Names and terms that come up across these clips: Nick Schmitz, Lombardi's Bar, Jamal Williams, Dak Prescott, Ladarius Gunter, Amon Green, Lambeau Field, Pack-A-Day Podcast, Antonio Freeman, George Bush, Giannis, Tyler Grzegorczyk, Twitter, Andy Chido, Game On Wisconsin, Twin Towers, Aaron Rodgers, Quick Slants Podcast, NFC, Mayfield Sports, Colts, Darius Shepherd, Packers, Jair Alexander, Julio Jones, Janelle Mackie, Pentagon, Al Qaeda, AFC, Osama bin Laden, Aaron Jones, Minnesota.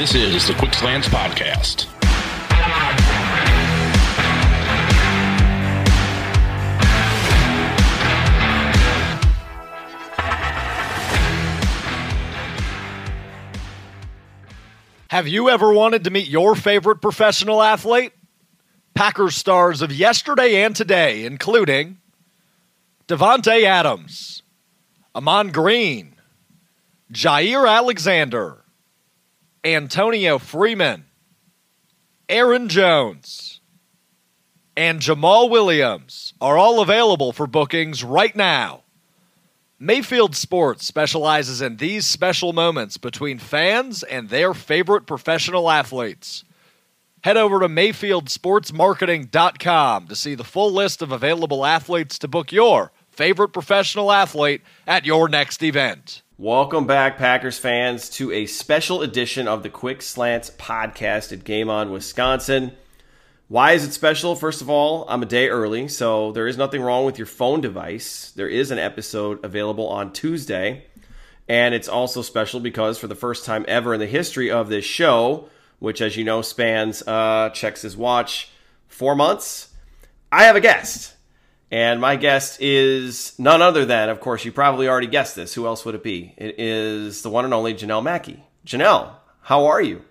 This is the Quick Slants Podcast. Have you ever wanted to meet your favorite professional athlete? Packers stars of yesterday and today, including Devontae Adams, Amon Green, Jair Alexander, Antonio Freeman, Aaron Jones, and Jamal Williams are all available for bookings right now. Mayfield Sports specializes in these special moments between fans and their favorite professional athletes. Head over to MayfieldSportsMarketing.com to see the full list of available athletes to book your favorite professional athlete at your next event. Welcome back, Packers fans, to a special edition of the Quick Slants Podcast at Game On Wisconsin. Why is it special? First of all, I'm a day early, so there is nothing wrong with your phone device. There is an episode available on Tuesday, and it's also special because for the first time ever in the history of this show, which, as you know, spans, checks his watch, 4 months, I have a guest. And my guest is none other than, of course, you probably already guessed this. Who else would it be? It is the one and only Janelle Mackie. Janelle, how are you?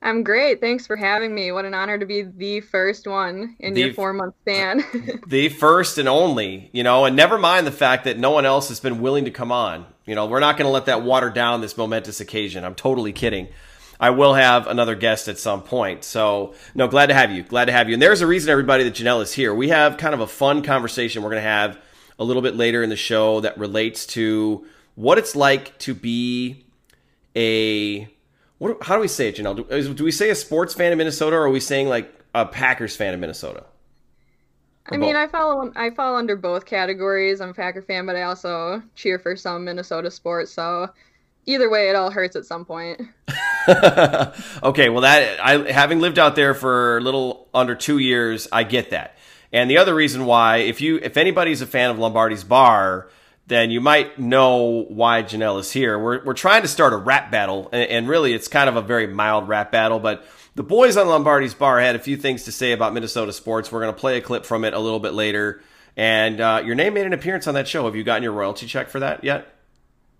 I'm great. Thanks for having me. What an honor to be the first one in your 4 month span. The first and only, you know, and never mind the fact that no one else has been willing to come on. You know, we're not going to let that water down this momentous occasion. I'm totally kidding. I will have another guest at some point. So, no, glad to have you. Glad to have you. And there's a reason, everybody, that Janelle is here. We have kind of a fun conversation we're going to have a little bit later in the show that relates to what it's like to be a... how do we say it, Janelle? Do we say a sports fan of Minnesota, or are we saying like a Packers fan of Minnesota? I mean, I fall under both categories. I'm a Packer fan, but I also cheer for some Minnesota sports, so... either way, it all hurts at some point. Okay, well, having lived out there for a little under 2 years, I get that. And the other reason why, if anybody's a fan of Lombardi's Bar, then you might know why Janelle is here. We're trying to start a rap battle, and really, it's kind of a very mild rap battle. But the boys on Lombardi's Bar had a few things to say about Minnesota sports. We're going to play a clip from it a little bit later. And your name made an appearance on that show. Have you gotten your royalty check for that yet?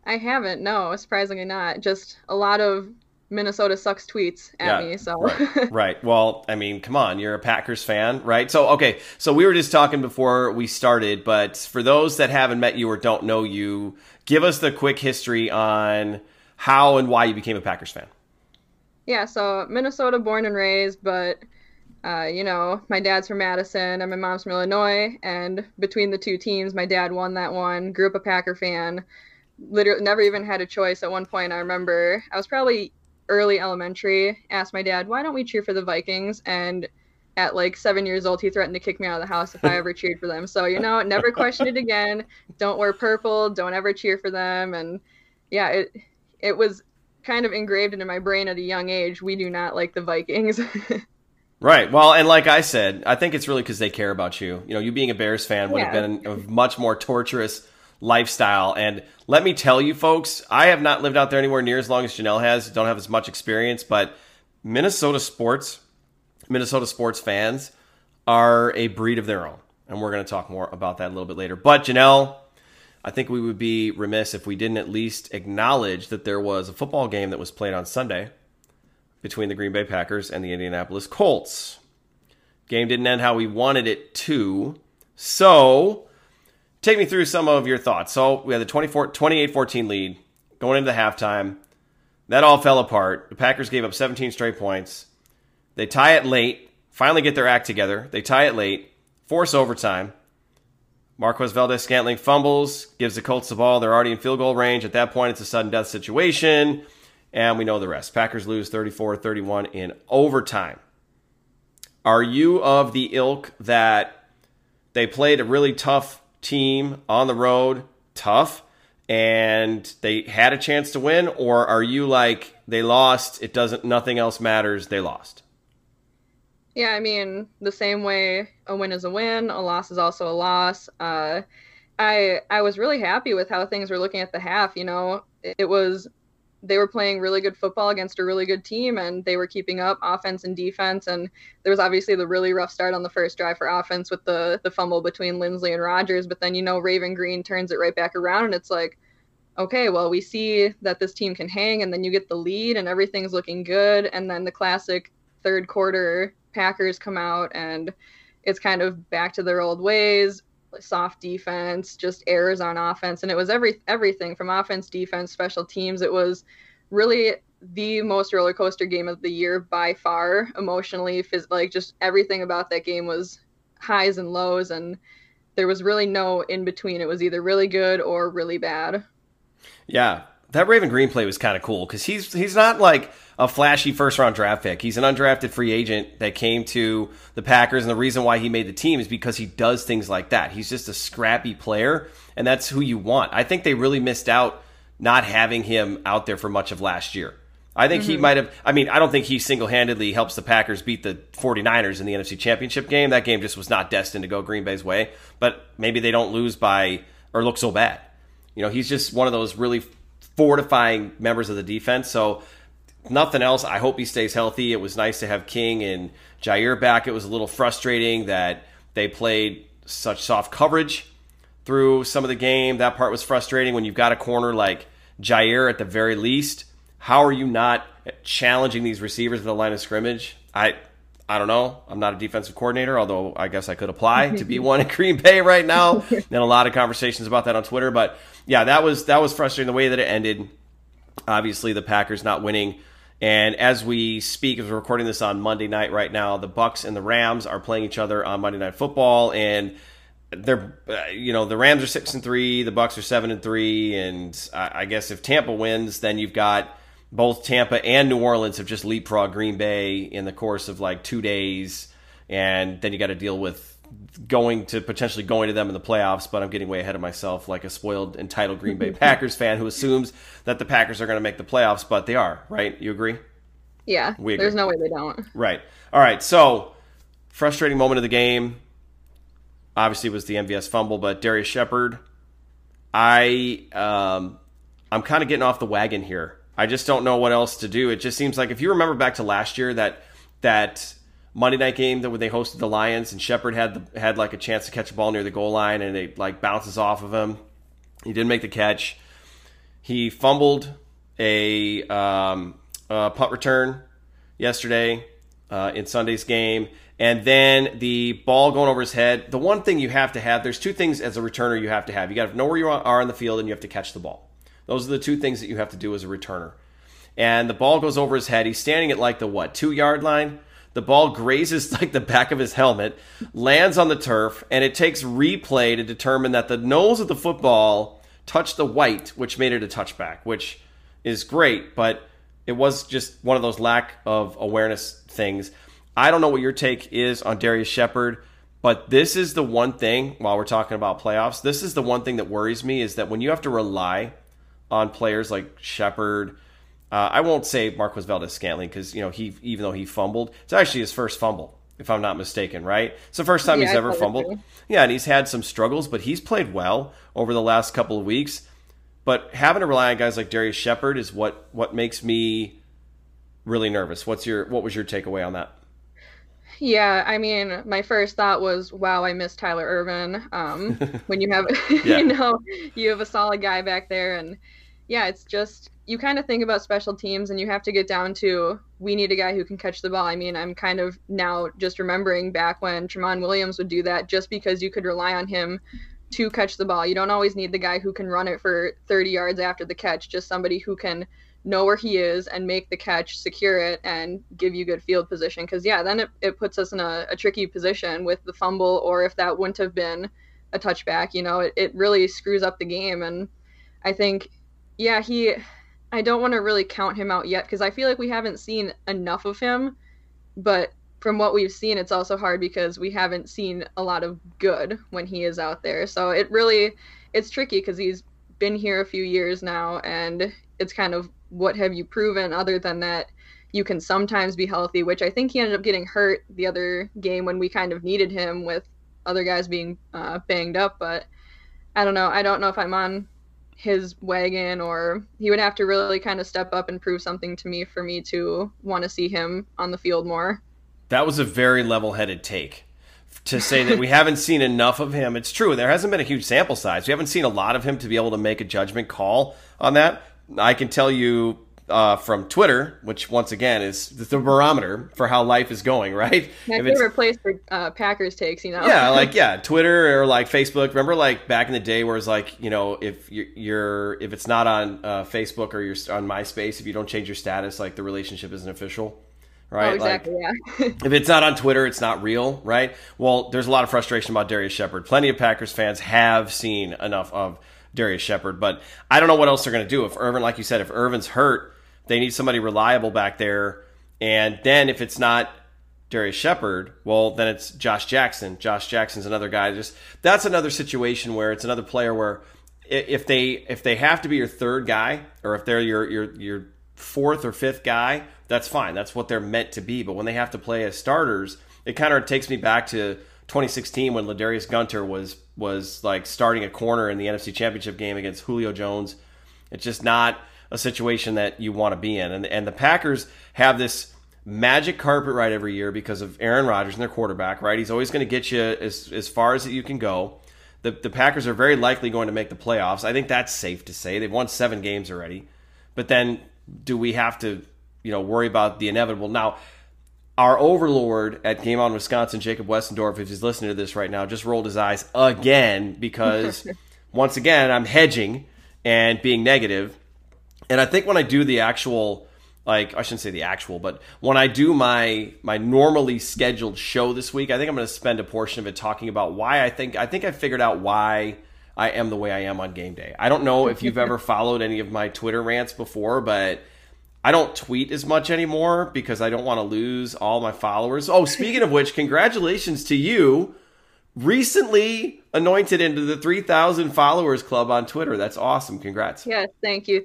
I haven't, no, surprisingly not. Just a lot of Minnesota sucks tweets at me. So right. Well, I mean, come on, you're a Packers fan, right? So, okay, so we were just talking before we started, but for those that haven't met you or don't know you, give us the quick history on how and why you became a Packers fan. Yeah, so Minnesota born and raised, but, you know, my dad's from Madison and my mom's from Illinois, and between the two teams, my dad won that one, grew up a Packer fan. Literally never even had a choice at one point. I remember I was probably early elementary, asked my dad, why don't we cheer for the Vikings? And at like 7 years old, he threatened to kick me out of the house if I ever cheered for them. So, you know, never questioned it again. Don't wear purple. Don't ever cheer for them. And yeah, it was kind of engraved into my brain at a young age. We do not like the Vikings. Right. Well, and like I said, I think it's really because they care about you. You know, you being a Bears fan would have been a much more torturous lifestyle. And let me tell you, folks, I have not lived out there anywhere near as long as Janelle has. Don't have as much experience, but Minnesota sports fans are a breed of their own. And we're going to talk more about that a little bit later. But Janelle, I think we would be remiss if we didn't at least acknowledge that there was a football game that was played on Sunday between the Green Bay Packers and the Indianapolis Colts. Game didn't end how we wanted it to. So... take me through some of your thoughts. So we had the 28-14 lead going into the halftime. That all fell apart. The Packers gave up 17 straight points. They tie it late, finally get their act together. They tie it late, force overtime. Marquez Valdes-Scantling fumbles, gives the Colts the ball. They're already in field goal range. At that point, it's a sudden death situation, and we know the rest. Packers lose 34-31 in overtime. Are you of the ilk that they played a really tough team on the road, tough, and they had a chance to win? Or are you like, they lost, it doesn't, nothing else matters, they lost? Yeah, I mean, the same way a win is a win, a loss is also a loss. I was really happy with how things were looking at the half. You know, it was they were playing really good football against a really good team, and they were keeping up offense and defense. And there was obviously the really rough start on the first drive for offense with the fumble between Lindsley and Rodgers. But then, you know, Raven Green turns it right back around, and it's like, okay, well, we see that this team can hang, and then you get the lead and everything's looking good. And then the classic third quarter Packers come out, and it's kind of back to their old ways. Soft defense, just errors on offense, and it was everything from offense, defense, special teams. It was really the most roller coaster game of the year by far, emotionally, like just everything about that game was highs and lows, and there was really no in between. It was either really good or really bad. Yeah, that Raven Green play was kind of cool because he's not like a flashy first-round draft pick. He's an undrafted free agent that came to the Packers, and the reason why he made the team is because he does things like that. He's just a scrappy player, and that's who you want. I think they really missed out not having him out there for much of last year. I think he might have – I mean, I don't think he single-handedly helps the Packers beat the 49ers in the NFC Championship game. That game just was not destined to go Green Bay's way, but maybe they don't lose by or look so bad. You know, he's just one of those really – fortifying members of the defense. So nothing else. I hope he stays healthy. It was nice to have King and Jair back. It was a little frustrating that they played such soft coverage through some of the game. That part was frustrating when you've got a corner like Jair at the very least. How are you not challenging these receivers at the line of scrimmage? I don't know. I'm not a defensive coordinator, although I guess I could apply to be one at Green Bay right now. And a lot of conversations about that on Twitter. But, yeah, that was frustrating the way that it ended. Obviously, the Packers not winning. And as we speak, as we're recording this on Monday night right now, the Bucs and the Rams are playing each other on Monday Night Football. And they're, you know, the Rams are 6-3, the Bucs are 7-3. And I guess if Tampa wins, then you've got both Tampa and New Orleans have just leapfrogged Green Bay in the course of like 2 days, and then you got to deal with potentially going to them in the playoffs. But I'm getting way ahead of myself, like a spoiled, entitled Green Bay Packers fan who assumes that the Packers are going to make the playoffs, but they are, right? You agree? Yeah, we agree. There's no way they don't. Right. All right, so frustrating moment of the game. Obviously it was the MVS fumble, but Darius Shepherd, I'm kind of getting off the wagon here. I just don't know what else to do. It just seems like, if you remember back to last year, that Monday night game that when they hosted the Lions and Shepherd had like a chance to catch a ball near the goal line, and it like bounces off of him. He didn't make the catch. He fumbled a punt return yesterday in Sunday's game. And then the ball going over his head. The one thing you have to have, there's two things as a returner you have to have. You got to know where you are on the field, and you have to catch the ball. Those are the two things that you have to do as a returner. And the ball goes over his head. He's standing at like the 2-yard line. The ball grazes like the back of his helmet, lands on the turf, and it takes replay to determine that the nose of the football touched the white, which made it a touchback, which is great, but it was just one of those lack of awareness things. I don't know what your take is on Darius Shepherd, but this is the one thing, while we're talking about playoffs, this is the one thing that worries me, is that when you have to rely on players like Shepherd, I won't say Marquez Valdes-Scantling because, you know, even though he fumbled, it's actually his first fumble, if I'm not mistaken, right? It's the first time he's ever fumbled. Yeah, and he's had some struggles, but he's played well over the last couple of weeks. But having to rely on guys like Darius Shepherd is what makes me really nervous. What was your takeaway on that? Yeah, I mean, my first thought was, wow, I miss Tyler Ervin. When you have, you have a solid guy back there, and yeah, it's just, you kind of think about special teams, and you have to get down to, we need a guy who can catch the ball. I mean, I'm kind of now just remembering back when Tramon Williams would do that, just because you could rely on him to catch the ball. You don't always need the guy who can run it for 30 yards after the catch, just somebody who can know where he is and make the catch, secure it, and give you good field position. Because, yeah, then it puts us in a tricky position with the fumble, or if that wouldn't have been a touchback, you know, it really screws up the game. And I think, yeah, I don't want to really count him out yet because I feel like we haven't seen enough of him. But from what we've seen, it's also hard because we haven't seen a lot of good when he is out there. So it's tricky because he's been here a few years now, and it's kind of, what have you proven other than that you can sometimes be healthy, which I think he ended up getting hurt the other game when we kind of needed him with other guys being banged up. But I don't know. I don't know if I'm on his wagon, or he would have to really kind of step up and prove something to me for me to want to see him on the field more. That was a very level-headed take to say that we haven't seen enough of him. It's true. There hasn't been a huge sample size. We haven't seen a lot of him to be able to make a judgment call on that. I can tell you from Twitter, which once again is the barometer for how life is going, right? My favorite place for Packers takes, you know? Yeah, Twitter or like Facebook. Remember like back in the day where it's like, you know, if it's not on Facebook or you're on MySpace, if you don't change your status, like the relationship isn't official. Right? Oh, exactly, like, yeah. If it's not on Twitter, it's not real, right? Well, there's a lot of frustration about Darius Shepherd. Plenty of Packers fans have seen enough of Darius Shepherd, but I don't know what else they're going to do. If Ervin, like you said, if Ervin's hurt, they need somebody reliable back there. And then if it's not Darius Shepherd, well, then it's Josh Jackson. Josh Jackson's another guy. That's another situation where it's another player where if they have to be your third guy, or if they're your fourth or fifth guy, that's fine. That's what they're meant to be. But when they have to play as starters, it kind of takes me back to 2016 when Ladarius Gunter was like starting a corner in the NFC Championship game against Julio Jones. It's just not a situation that you want to be in. And the Packers have this magic carpet ride every year because of Aaron Rodgers and their quarterback, right? He's always going to get you as far as you can go. The Packers are very likely going to make the playoffs. I think that's safe to say. They've won 7 games already. But then do we have to, you know, worry about the inevitable? Now, our overlord at Game On Wisconsin, Jacob Westendorf, if he's listening to this right now, just rolled his eyes again because, once again, I'm hedging and being negative. And I think when I do the actual, like, I shouldn't say the actual, but when I do my normally scheduled show this week, I think I'm going to spend a portion of it talking about why I think I figured out why I am the way I am on game day. I don't know if you've ever followed any of my Twitter rants before, but I don't tweet as much anymore because I don't want to lose all my followers. Oh, speaking of which, congratulations to you. Recently anointed into the 3,000 followers club on Twitter. That's awesome. Congrats. Yes, thank you.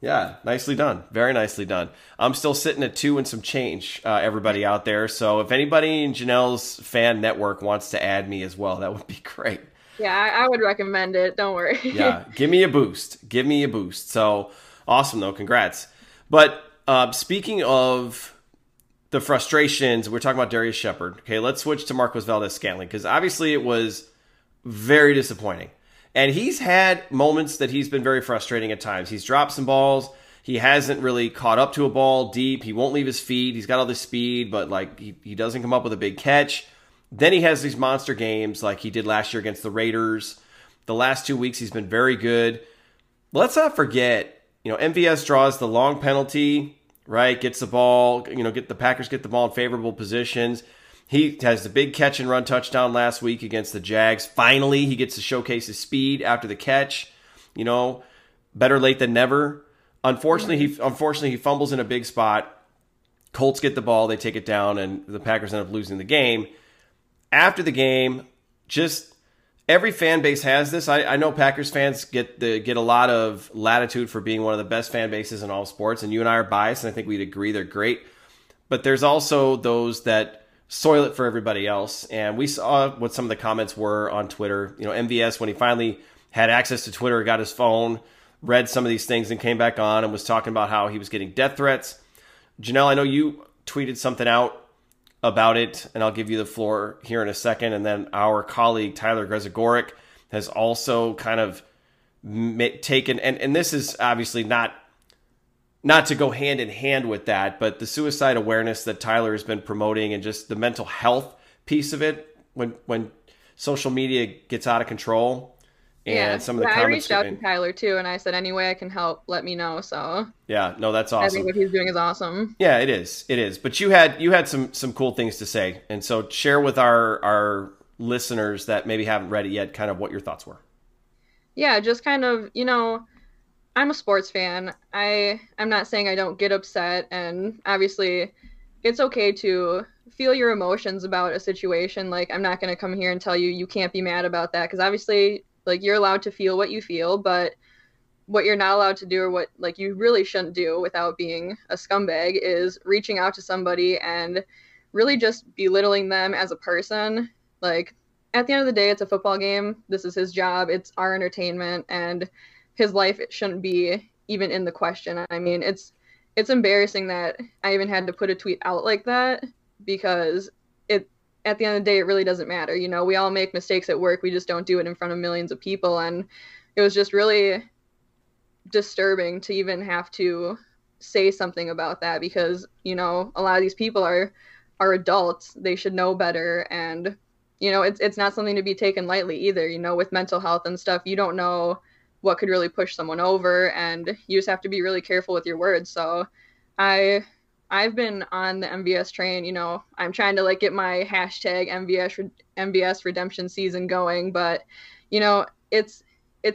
Yeah, nicely done. Very nicely done. I'm still sitting at 2 and some change, everybody out there. So if anybody in Janelle's fan network wants to add me as well, that would be great. Yeah, I would recommend it. Don't worry. Yeah, give me a boost. So awesome, though. Congrats. But speaking of the frustrations, we're talking about Darius Shepherd. Okay, let's switch to Marquez Valdes-Scantling because obviously it was very disappointing. And he's had moments that he's been very frustrating at times. He's dropped some balls. He hasn't really caught up to a ball deep. He won't leave his feet. He's got all this speed, but like he doesn't come up with a big catch. Then he has these monster games like he did last year against the Raiders. The last 2 weeks, he's been very good. Let's not forget, you know, MVS draws the long penalty, right? Gets the ball, you know, the Packers get the ball in favorable positions. He has the big catch and run touchdown last week against the Jags. Finally, he gets to showcase his speed after the catch. You know, better late than never. Unfortunately, he fumbles in a big spot. Colts get the ball, they take it down, and the Packers end up losing the game. After the game, just every fan base has this. I know Packers fans get a lot of latitude for being one of the best fan bases in all sports, and you and I are biased, and I think we'd agree they're great. But there's also those that soil it for everybody else. And we saw what some of the comments were on Twitter. You know, MVS, when he finally had access to Twitter, got his phone, read some of these things and came back on and was talking about how he was getting death threats. Janelle, I know you tweeted something out about it, and I'll give you the floor here in a second. And then our colleague, Tyler Grzegorczyk, has also kind of taken, and this is obviously not to go hand in hand with that, but the suicide awareness that Tyler has been promoting and just the mental health piece of it when social media gets out of control. And yeah, some of the comments. I reached out to Tyler too, and I said, any way I can help, let me know. So yeah, no, that's awesome. I think what he's doing is awesome. Yeah, it is. But you had some cool things to say. And so share with our listeners that maybe haven't read it yet, kind of what your thoughts were. Yeah, just kind of, you know, I'm a sports fan. I'm not saying I don't get upset, and obviously it's okay to feel your emotions about a situation. Like, I'm not going to come here and tell you you can't be mad about that, because obviously, like, you're allowed to feel what you feel, but what you're not allowed to do, or what, like, you really shouldn't do without being a scumbag, is reaching out to somebody and really just belittling them as a person. Like, at the end of the day, it's a football game. This is his job. It's our entertainment, and his life shouldn't be even in the question. I mean, it's embarrassing that I even had to put a tweet out like that, because it, at the end of the day, it really doesn't matter. You know, we all make mistakes at work. We just don't do it in front of millions of people. And it was just really disturbing to even have to say something about that, because, you know, a lot of these people are adults. They should know better. And, you know, it's not something to be taken lightly either. You know, with mental health and stuff, you don't know what could really push someone over, and you just have to be really careful with your words. So I've been on the MVS train. You know, I'm trying to like get my hashtag MVS redemption season going, but you know, it's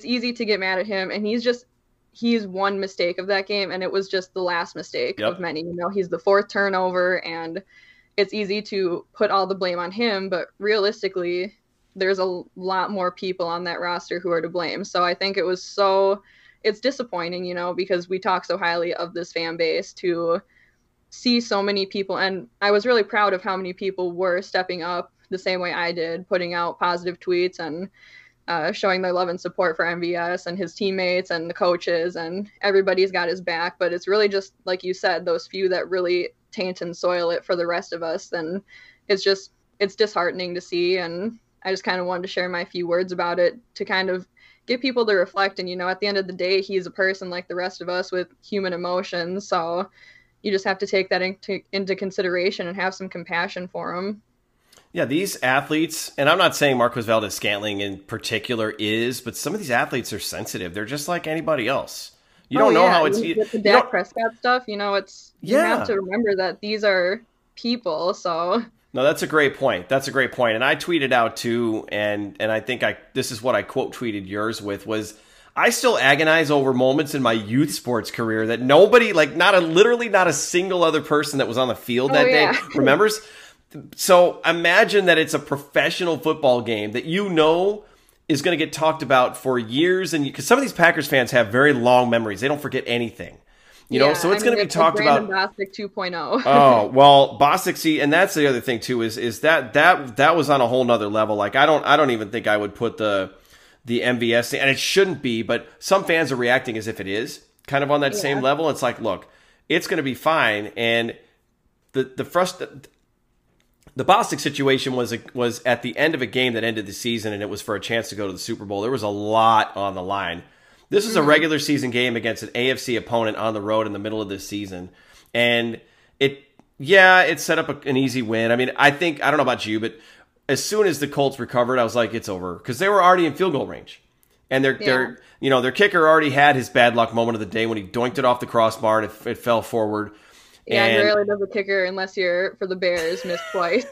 easy to get mad at him, and he's one mistake of that game, and it was just the last mistake of many. You know, he's the fourth turnover, and it's easy to put all the blame on him, but realistically, there's a lot more people on that roster who are to blame. So I think it's disappointing, you know, because we talk so highly of this fan base, to see so many people. And I was really proud of how many people were stepping up the same way I did, putting out positive tweets and showing their love and support for MVS and his teammates and the coaches, and everybody's got his back. But it's really just, like you said, those few that really taint and soil it for the rest of us. And it's disheartening to see. And I just kind of wanted to share my few words about it to kind of get people to reflect. And, you know, at the end of the day, he's a person like the rest of us with human emotions. So you just have to take that into consideration and have some compassion for him. Yeah, these athletes, and I'm not saying Marquez Valdes-Scantling in particular is, but some of these athletes are sensitive. They're just like anybody else. You don't know how it's... With the Dak Prescott stuff, you know, you have to remember that these are people, so... No, that's a great point. That's a great point. And I tweeted out too, and I think this is what I quote tweeted yours with, was I still agonize over moments in my youth sports career that nobody, like not a single other person that was on the field that day remembers. So imagine that it's a professional football game that you know is going to get talked about for years, and because some of these Packers fans have very long memories, they don't forget anything. You know, so it's going to be talked about. Bostic 2.0. Oh, well, Bostic, see, and that's the other thing too, is that was on a whole nother level. Like I don't even think I would put the MVS thing, and it shouldn't be, but some fans are reacting as if it is kind of on that same level. It's like, look, it's going to be fine. And the Bostic situation was at the end of a game that ended the season, and it was for a chance to go to the Super Bowl. There was a lot on the line. This is a regular season game against an AFC opponent on the road in the middle of this season. And it set up an easy win. I mean, I don't know about you, but as soon as the Colts recovered, I was like, it's over. Because they were already in field goal range. And their kicker already had his bad luck moment of the day when he doinked it off the crossbar and it fell forward. Yeah, and rarely does a kicker, unless you're for the Bears, miss twice.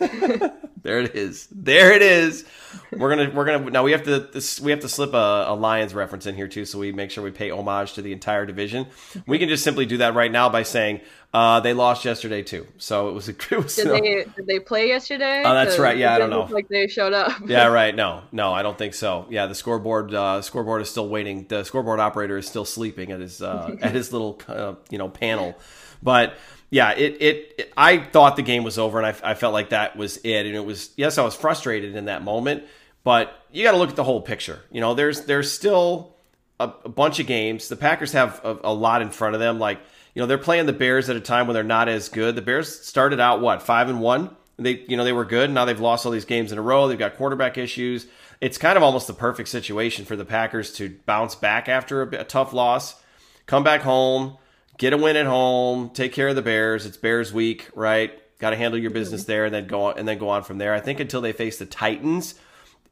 There it is. We're gonna. Now we have to slip a Lions reference in here too, so we make sure we pay homage to the entire division. We can just simply do that right now by saying they lost yesterday too. So it was a. Did they play yesterday? Oh, that's right. Yeah, I don't know. Like they showed up. Yeah, right. No, I don't think so. Yeah, the scoreboard is still waiting. The scoreboard operator is still sleeping at his little panel, but. Yeah, I thought the game was over, and I felt like that was it. And it was, yes, I was frustrated in that moment, but you got to look at the whole picture. You know, there's still a bunch of games. The Packers have a lot in front of them. Like, you know, they're playing the Bears at a time when they're not as good. The Bears started out, 5-1? They were good. Now they've lost all these games in a row. They've got quarterback issues. It's kind of almost the perfect situation for the Packers to bounce back after a tough loss, come back home, get a win at home, take care of the Bears. It's Bears week, right? Got to handle your business there, and then go on from there. I think until they face the Titans,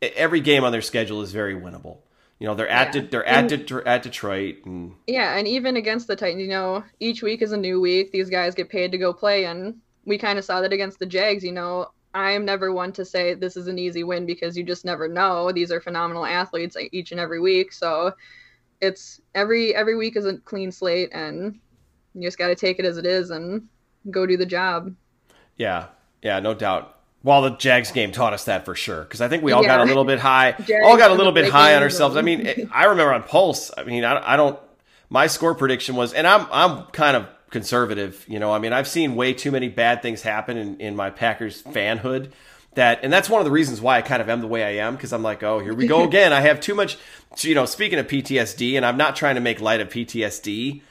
every game on their schedule is very winnable. You know, they're at Detroit, and even against the Titans, you know, each week is a new week. These guys get paid to go play, and we kind of saw that against the Jags. You know, I'm never one to say this is an easy win, because you just never know. These are phenomenal athletes each and every week, so it's every week is a clean slate, and you just got to take it as it is and go do the job. Yeah, no doubt. Well, the Jags game taught us that for sure, because I think we all got a little bit high. On ourselves. I mean, I remember on Pulse. I mean, my score prediction was, and I'm kind of conservative. You know, I mean, I've seen way too many bad things happen in my Packers fanhood that, and that's one of the reasons why I kind of am the way I am, because I'm like, oh, here we go again. I have too much, you know, speaking of PTSD, and I'm not trying to make light of PTSD,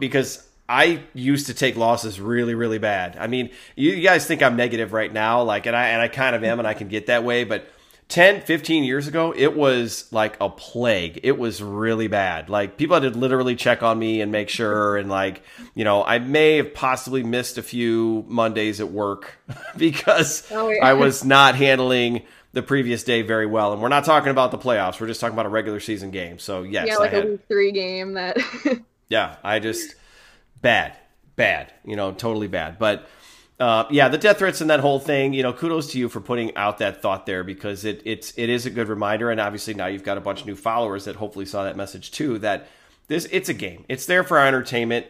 because I used to take losses really, really bad. I mean, you guys think I'm negative right now, like, and I kind of am, and I can get that way, but 10, 15 years ago, it was like a plague. It was really bad. Like, people had to literally check on me and make sure. And, like, you know, I may have possibly missed a few Mondays at work because I was not handling the previous day very well. And we're not talking about the playoffs. We're just talking about a regular season game. So, yes. Yeah, like a week three game that. Yeah, I just bad, you know, totally bad. But yeah, the death threats and that whole thing, you know, kudos to you for putting out that thought there, because it is a good reminder. And obviously now you've got a bunch of new followers that hopefully saw that message too, that it's a game. It's there for our entertainment.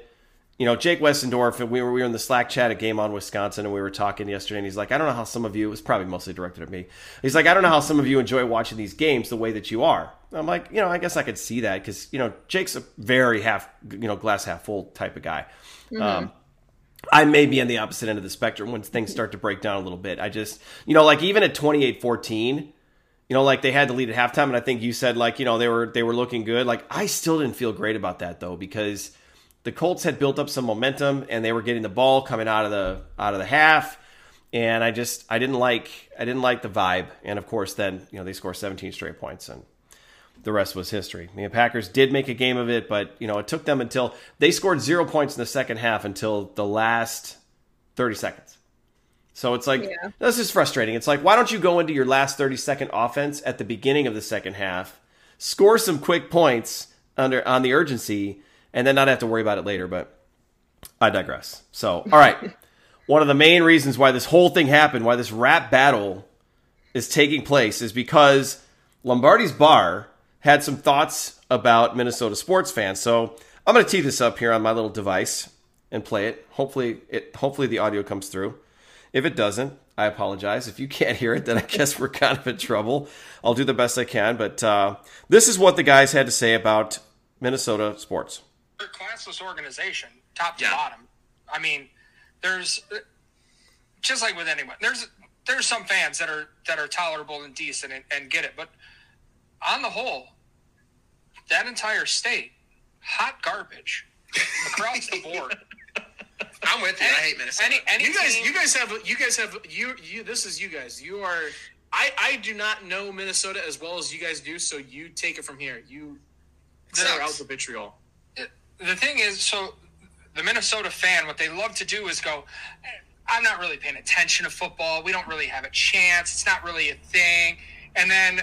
You know, Jake Westendorf, and we were in the Slack chat at Game On Wisconsin, and we were talking yesterday, and he's like, I don't know how some of you, it was probably mostly directed at me. He's like, I don't know how some of you enjoy watching these games the way that you are. I'm like, you know, I guess I could see that, because, you know, Jake's a very glass half full type of guy. Mm-hmm. I may be on the opposite end of the spectrum when things start to break down a little bit. I just, you know, like even at 28-14, you know, like they had to lead at halftime. And I think you said, like, you know, they were looking good. Like, I still didn't feel great about that though, because the Colts had built up some momentum and they were getting the ball coming out of the half. And I didn't like the vibe. And of course then, you know, they scored 17 straight points, and the rest was history. The Packers did make a game of it, but, you know, it took them until they scored 0 points in the second half until the last 30 seconds. So it's like, yeah. This is frustrating. It's like, why don't you go into your last 30-second offense at the beginning of the second half, score some quick points on the urgency, and then not have to worry about it later, but I digress. So, all right. One of the main reasons why this whole thing happened, why this rap battle is taking place, is because Lombardi's Bar had some thoughts about Minnesota sports fans. So I'm going to tee this up here on my little device and play it. Hopefully the audio comes through. If it doesn't, I apologize. If you can't hear it, then I guess we're kind of in trouble. I'll do the best I can. But this is what the guys had to say about Minnesota sports. They're a classless organization, top to bottom. I mean, there's just like with anyone, there's some fans that are tolerable and decent and get it, but on the whole, that entire state, hot garbage across the board. I'm with you. I hate Minnesota. You guys. I do not know Minnesota as well as you guys do, so you take it from here. You clear out the vitriol. The thing is, so the Minnesota fan, what they love to do is go, I'm not really paying attention to football. We don't really have a chance. It's not really a thing. And then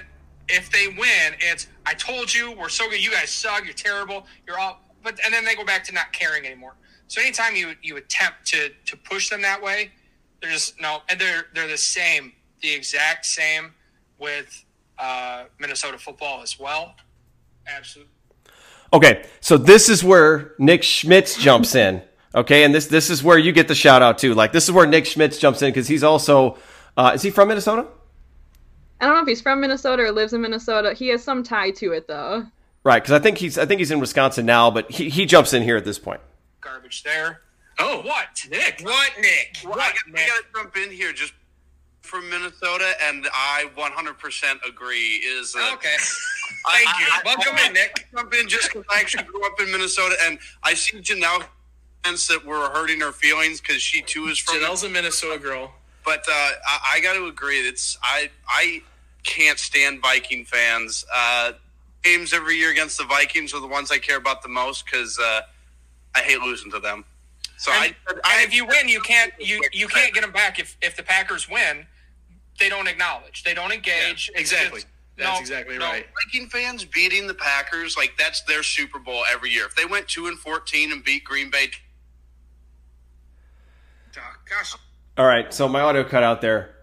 if they win, it's, I told you, we're so good. You guys suck. You're terrible. You're all, but, and then they go back to not caring anymore. So anytime you attempt to push them that way, they're just, no, and they're the exact same with Minnesota football as well. Absolutely. Okay. So this is where Nick Schmitz jumps in. Okay. And this is where you get the shout out too. Like, this is where Nick Schmitz jumps in, because he's also, is he from Minnesota? I don't know if he's from Minnesota or lives in Minnesota. He has some tie to it, though. Right, because I think he's in Wisconsin now, but he jumps in here at this point. Garbage there. Oh, what, Nick? What, Nick? What, Nick? I got to jump in here just from Minnesota, and I 100% agree. Okay. Thank you. Welcome in, Nick. Jump in just because I actually grew up in Minnesota, and I see Janelle that we're hurting her feelings because she too is from. Janelle's a Minnesota girl. But I got to agree. I can't stand Viking fans. Games every year against the Vikings are the ones I care about the most because I hate losing to them. So if you win, you can't get them back. If the Packers win, they don't acknowledge, they don't engage. Yeah, exactly. That's exactly right. Viking fans beating the Packers, like that's their Super Bowl every year. If they went 2-14 and beat Green Bay, gosh. All right, so my audio cut out there.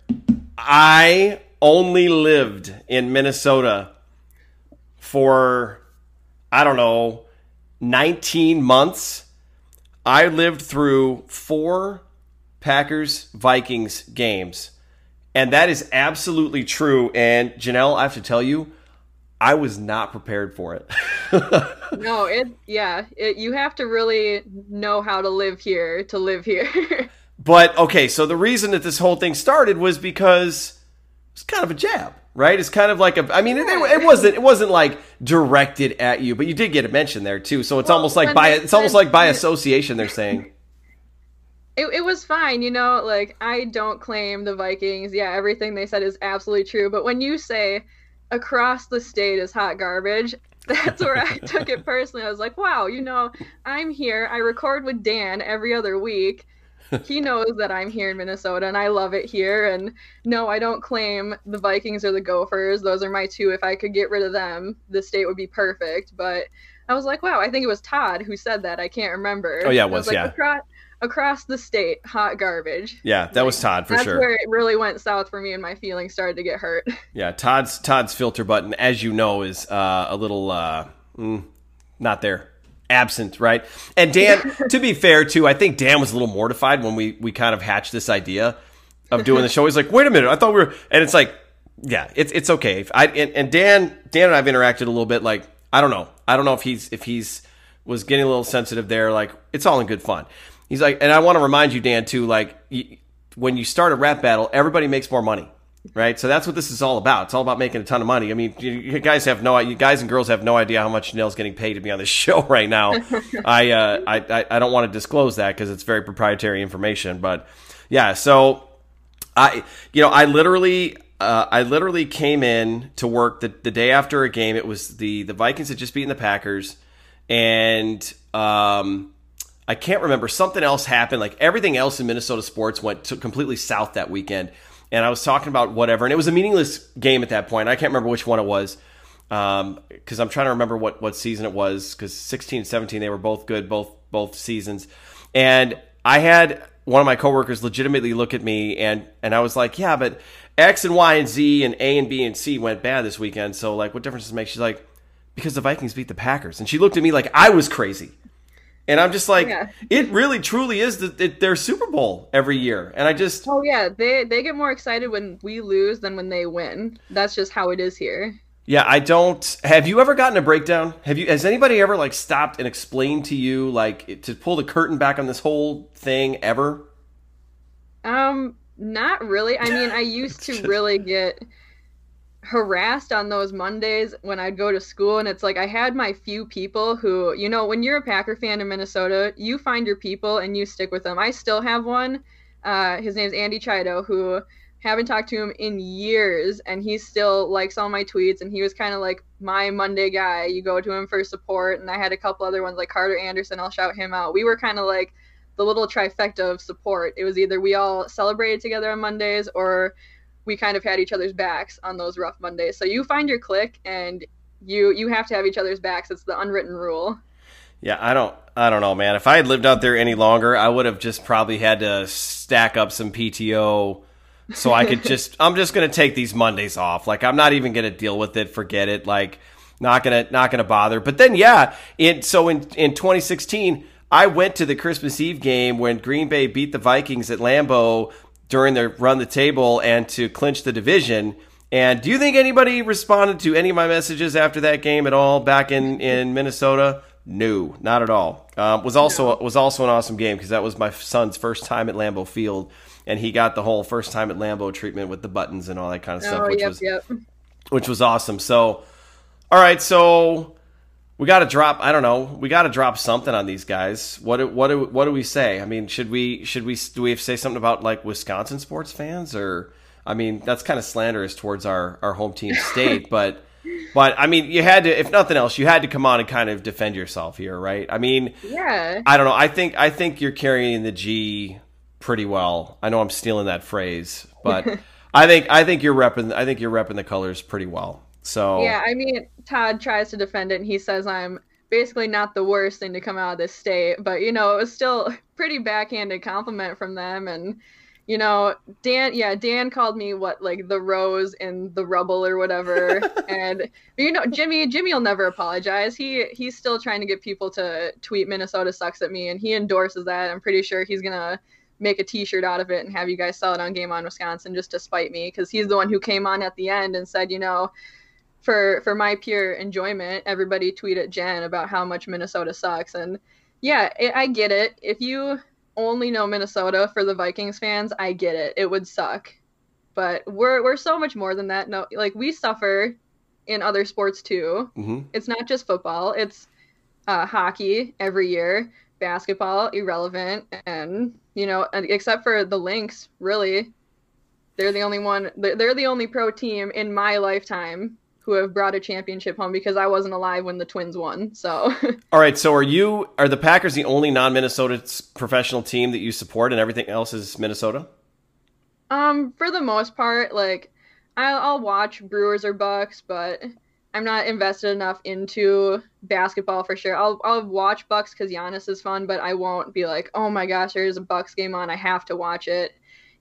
I only lived in Minnesota for, I don't know, 19 months. I lived through 4 Packers-Vikings games, and that is absolutely true. And, Janelle, I have to tell you, I was not prepared for it. No, you have to really know how to live here. But, okay, so the reason that this whole thing started was because it's kind of a jab, right? It's kind of like a, I mean, it wasn't like directed at you, but you did get a mention there too. So it's almost like by association they're saying. It was fine, you know, like I don't claim the Vikings. Yeah, everything they said is absolutely true. But when you say across the state is hot garbage, that's where I took it personally. I was like, wow, you know, I'm here. I record with Dan every other week. He knows that I'm here in Minnesota and I love it here. And no, I don't claim the Vikings or the Gophers. Those are my two. If I could get rid of them, the state would be perfect. But I was like, wow, I think it was Todd who said that. I can't remember. Oh, yeah, it was, like, yeah. Across the state, hot garbage. Yeah, that was Todd for sure. That's where it really went south for me and my feelings started to get hurt. Yeah, Todd's filter button, as you know, is a little not there. Absent, right? And Dan, to be fair, too, I think Dan was a little mortified when we kind of hatched this idea of doing the show. He's like, wait a minute, I thought we were... And it's like, yeah, it's okay. Dan and I have interacted a little bit, like, I don't know if he's was getting a little sensitive there, like, it's all in good fun. He's like, and I want to remind you, Dan, too, like, when you start a rap battle, everybody makes more money, right? So that's what this is all about. It's all about making a ton of money. I mean, you guys and girls have no idea how much Janelle's getting paid to be on this show right now. I don't want to disclose that because it's very proprietary information, but yeah. So I literally came in to work the day after a game. It was the Vikings had just beaten the Packers, and I can't remember, something else happened. Like everything else in Minnesota sports went completely south that weekend. And I was talking about whatever, and it was a meaningless game at that point. I can't remember which one it was, because I'm trying to remember what season it was, because 16 and 17, they were both good, both seasons. And I had one of my coworkers legitimately look at me, and I was like, yeah, but X and Y and Z and A and B and C went bad this weekend, so like, what difference does it make? She's like, because the Vikings beat the Packers. And she looked at me like I was crazy. And I'm just like, yeah. It really, truly is their Super Bowl every year. And I just... Oh, yeah. They get more excited when we lose than when they win. That's just how it is here. Yeah, I don't... Have you ever gotten a breakdown? Has anybody ever, like, stopped and explained to you, like, to pull the curtain back on this whole thing ever? Not really. I mean, I used to really get harassed on those Mondays when I'd go to school, and it's like I had my few people who, you know, when you're a Packer fan in Minnesota, you find your people and you stick with them. I still have one. His name's Andy Chido, who haven't talked to him in years, and he still likes all my tweets, and he was kind of like my Monday guy. You go to him for support, and I had a couple other ones like Carter Anderson. I'll shout him out. We were kind of like the little trifecta of support. It was either we all celebrated together on Mondays, or we kind of had each other's backs on those rough Mondays. So you find your clique, and you have to have each other's backs. It's the unwritten rule. Yeah, I don't know, man. If I had lived out there any longer, I would have just probably had to stack up some PTO so I could just... I'm just going to take these Mondays off. Like, I'm not even going to deal with it. Forget it. Like, not gonna bother. But then, yeah, in 2016, I went to the Christmas Eve game when Green Bay beat the Vikings at Lambeau during their run the table and to clinch the division. And do you think anybody responded to any of my messages after that game at all back in Minnesota? No, not at all. Was also an awesome game because that was my son's first time at Lambeau Field, and he got the whole first time at Lambeau treatment with the buttons and all that kind of stuff, which was awesome. So, all right, so we got to drop... I don't know. We got to drop something on these guys. What do we say? I mean, do we say something about like Wisconsin sports fans? Or, I mean, that's kind of slanderous towards our home team state. but I mean, you had to, if nothing else, you had to come on and kind of defend yourself here, right? I mean, yeah. I don't know. I think you're carrying the G pretty well. I know I'm stealing that phrase, but I think you're repping the colors pretty well. So yeah, I mean, Todd tries to defend it, and he says I'm basically not the worst thing to come out of this state, but, you know, it was still a pretty backhanded compliment from them. And, you know, Dan called me the rose in the rubble or whatever. And, you know, Jimmy'll never apologize. He's still trying to get people to tweet Minnesota sucks at me, and he endorses that. I'm pretty sure he's gonna make a t-shirt out of it and have you guys sell it on Game On Wisconsin just to spite me, because he's the one who came on at the end and said, you know, for my pure enjoyment, everybody tweet at Jen about how much Minnesota sucks. And yeah, I get it. If you only know Minnesota for the Vikings fans, I get it. It would suck. But we're so much more than that. No, like, we suffer in other sports too. Mm-hmm. It's not just football. It's hockey every year, basketball irrelevant, and except for the Lynx, really, they're the only pro team in my lifetime who have brought a championship home, because I wasn't alive when the Twins won. So all right, so are the Packers the only non-Minnesota professional team that you support, and everything else is Minnesota? For the most part, like, I'll watch Brewers or Bucks, but I'm not invested enough into basketball for sure. I'll watch Bucks because Giannis is fun, but I won't be like, oh my gosh, there's a Bucks game on, I have to watch it.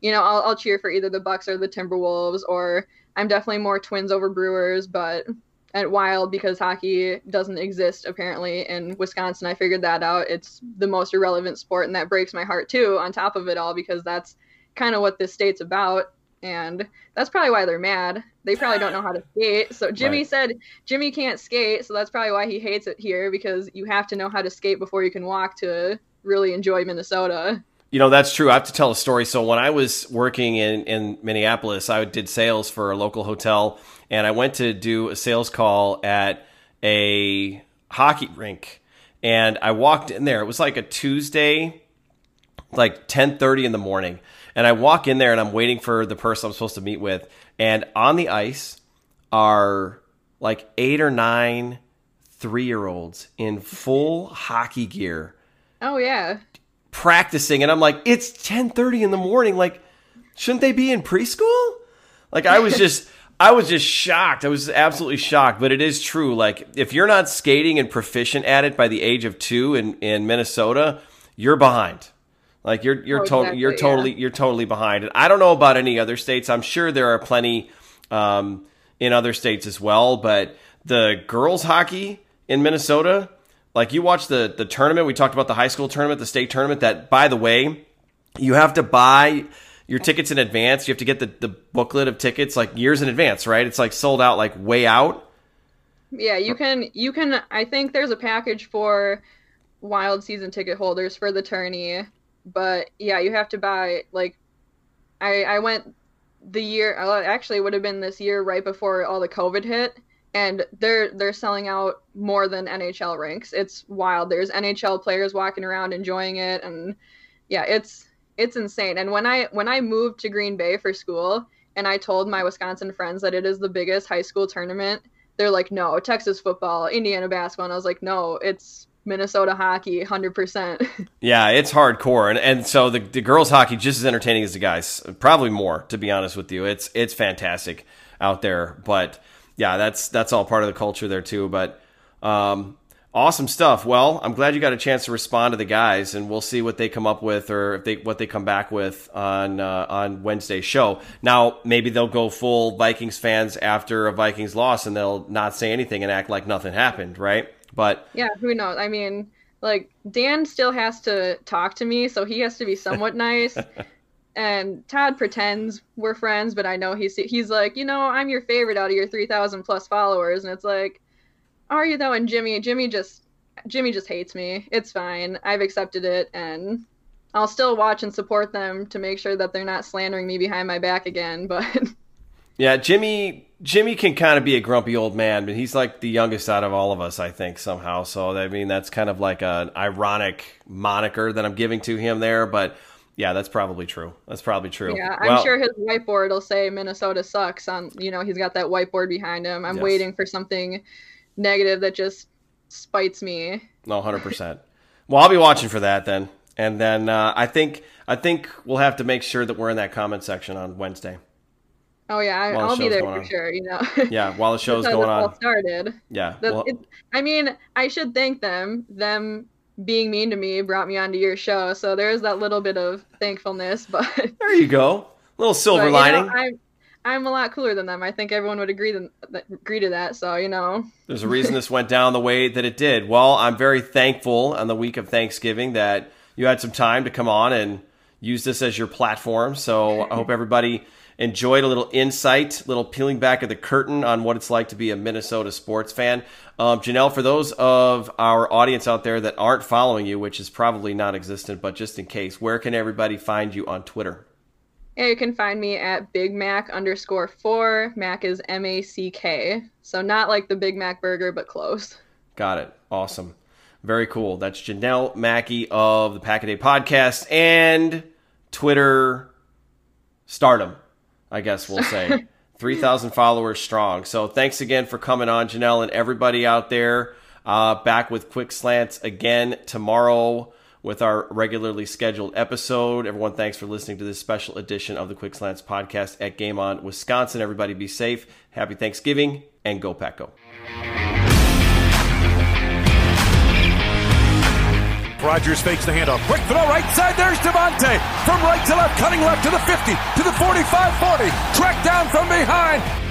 I'll cheer for either the Bucks or the Timberwolves, or I'm definitely more Twins over Brewers, but at Wild, because hockey doesn't exist apparently in Wisconsin. I figured that out. It's the most irrelevant sport, and that breaks my heart too, on top of it all, because that's kind of what this state's about. And that's probably why they're mad. They probably don't know how to skate. So Jimmy said Jimmy can't skate, so that's probably why he hates it here, because you have to know how to skate before you can walk to really enjoy Minnesota. That's true. I have to tell a story. So when I was working in Minneapolis, I did sales for a local hotel, and I went to do a sales call at a hockey rink, and I walked in there. It was like a Tuesday, like 10:30 in the morning. And I walk in there, and I'm waiting for the person I'm supposed to meet with. And on the ice are like 8 or 9 3-year-olds in full hockey gear. Oh, yeah. Practicing. And I'm like, it's 10:30 in the morning. Like, shouldn't they be in preschool? Like, I was just shocked. I was absolutely shocked. But it is true. Like, if you're not skating and proficient at it by the age of 2 in Minnesota, you're behind. Like, you're totally behind. And I don't know about any other states. I'm sure there are plenty in other states as well. But the girls hockey in Minnesota, like, you watch the tournament. We talked about the high school tournament, the state tournament. That, by the way, you have to buy your tickets in advance. You have to get the booklet of tickets like years in advance, right? It's like sold out, like way out. Yeah, you can. I think there's a package for Wild season ticket holders for the tourney. But yeah, you have to buy, like, I went the year, actually it would have been this year right before all the COVID hit, and they're selling out more than NHL rinks. It's wild. There's NHL players walking around enjoying it, and yeah, it's insane. And when I moved to Green Bay for school, and I told my Wisconsin friends that it is the biggest high school tournament, they're like, no, Texas football, Indiana basketball, and I was like, no, it's Minnesota hockey, 100%. Yeah, it's hardcore, and so the girls hockey just as entertaining as the guys, probably more, to be honest with you. It's fantastic out there, but yeah, that's all part of the culture there too. But awesome stuff. Well, I'm glad you got a chance to respond to the guys, and we'll see what they come up with, or what they come back with on Wednesday's show. Now, maybe they'll go full Vikings fans after a Vikings loss, and they'll not say anything and act like nothing happened, right? But yeah, who knows? I mean, like, Dan still has to talk to me, so he has to be somewhat nice. And Todd pretends we're friends, but I know he's like, I'm your favorite out of your 3,000 plus followers, and it's like, are you though? And Jimmy just hates me. It's fine. I've accepted it, and I'll still watch and support them to make sure that they're not slandering me behind my back again. But yeah, Jimmy can kind of be a grumpy old man, but he's like the youngest out of all of us, I think, somehow. So, I mean, that's kind of like an ironic moniker that I'm giving to him there. But, yeah, that's probably true. Yeah, I'm sure his whiteboard will say Minnesota sucks. He's got that whiteboard behind him. I'm waiting for something negative that just spites me. No, 100%. Well, I'll be watching for that then. And then I think we'll have to make sure that we're in that comment section on Wednesday. Oh, yeah, I'll be there for sure, Yeah, while the show's going on. All started. Yeah. Well, I should thank them. Them being mean to me brought me onto your show, so there's that little bit of thankfulness. But there you go. A little silver lining. I'm a lot cooler than them. I think everyone would agree to that, so, There's a reason this went down the way that it did. Well, I'm very thankful on the week of Thanksgiving that you had some time to come on and use this as your platform, so I hope everybody enjoyed a little insight, little peeling back of the curtain on what it's like to be a Minnesota sports fan. Janelle, for those of our audience out there that aren't following you, which is probably non-existent, but just in case, where can everybody find you on Twitter? Yeah, you can find me at BigMac_4. Mac is M-A-C-K. So not like the Big Mac burger, but close. Got it. Awesome. Very cool. That's Janelle Mackie of the Pack-A-Day Podcast and Twitter stardom, I guess we'll say. 3,000 followers strong. So thanks again for coming on, Janelle, and everybody out there. Back with Quick Slants again tomorrow with our regularly scheduled episode. Everyone, thanks for listening to this special edition of the Quick Slants podcast at Game On Wisconsin. Everybody be safe. Happy Thanksgiving, and go Pack Go. Rodgers fakes the handoff. Quick throw right side. There's Devontae. From right to left, cutting left to the 50, to the 45, 40. Tracked down from behind.